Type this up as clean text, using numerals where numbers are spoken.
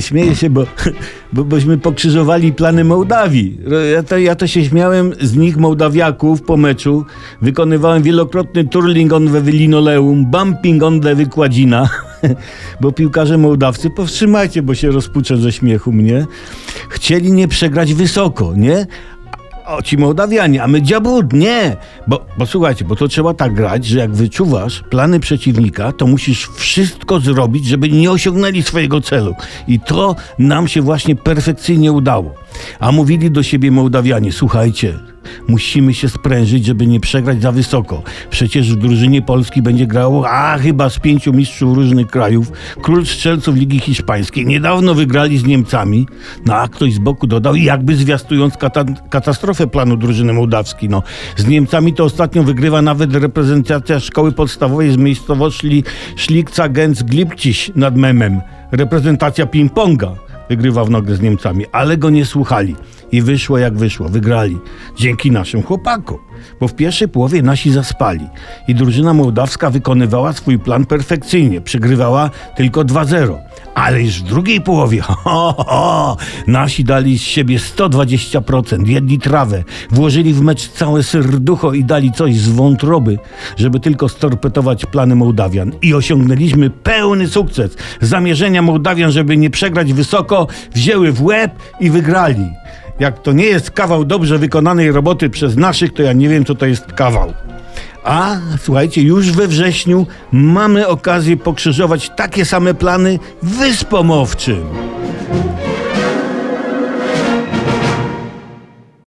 Śmieję się, bośmy pokrzyżowali plany Mołdawii. Ja to się śmiałem z nich, Mołdawiaków, po meczu. Wykonywałem wielokrotny turling on the linoleum, bumping on the wykładzina. Bo piłkarze mołdawcy, powstrzymajcie, bo się rozpuczę ze śmiechu mnie. Chcieli nie przegrać wysoko, nie? O, ci Mołdawianie, a my dziabut, nie! Bo słuchajcie, bo to trzeba tak grać, że jak wyczuwasz plany przeciwnika, to musisz wszystko zrobić, żeby nie osiągnęli swojego celu. I to nam się właśnie perfekcyjnie udało. A mówili do siebie Mołdawianie, słuchajcie, musimy się sprężyć, żeby nie przegrać za wysoko. Przecież w drużynie Polski będzie grało chyba z 5 mistrzów różnych krajów, król strzelców Ligi Hiszpańskiej. Niedawno wygrali z Niemcami, a ktoś z boku dodał, jakby zwiastując katastrofę planu drużyny mołdawskiej. Z Niemcami to ostatnio wygrywa nawet reprezentacja szkoły podstawowej z miejscowości Szlikca Gens Glipciś nad Memem. Reprezentacja ping-ponga wygrywa w nogę z Niemcami, ale go nie słuchali. I wyszło jak wyszło, wygrali. Dzięki naszym chłopakom, bo w pierwszej połowie nasi zaspali. I drużyna mołdawska wykonywała swój plan perfekcyjnie, przegrywała tylko 2-0. Ale już w drugiej połowie, nasi dali z siebie 120%, jedli trawę, włożyli w mecz całe serducho i dali coś z wątroby, żeby tylko storpetować plany Mołdawian. I osiągnęliśmy pełny sukces. Zamierzenia Mołdawian, żeby nie przegrać wysoko, wzięły w łeb i wygrali. Jak to nie jest kawał dobrze wykonanej roboty przez naszych, to ja nie wiem, co to jest kawał. A słuchajcie, już we wrześniu mamy okazję pokrzyżować takie same plany Wyspomowczym.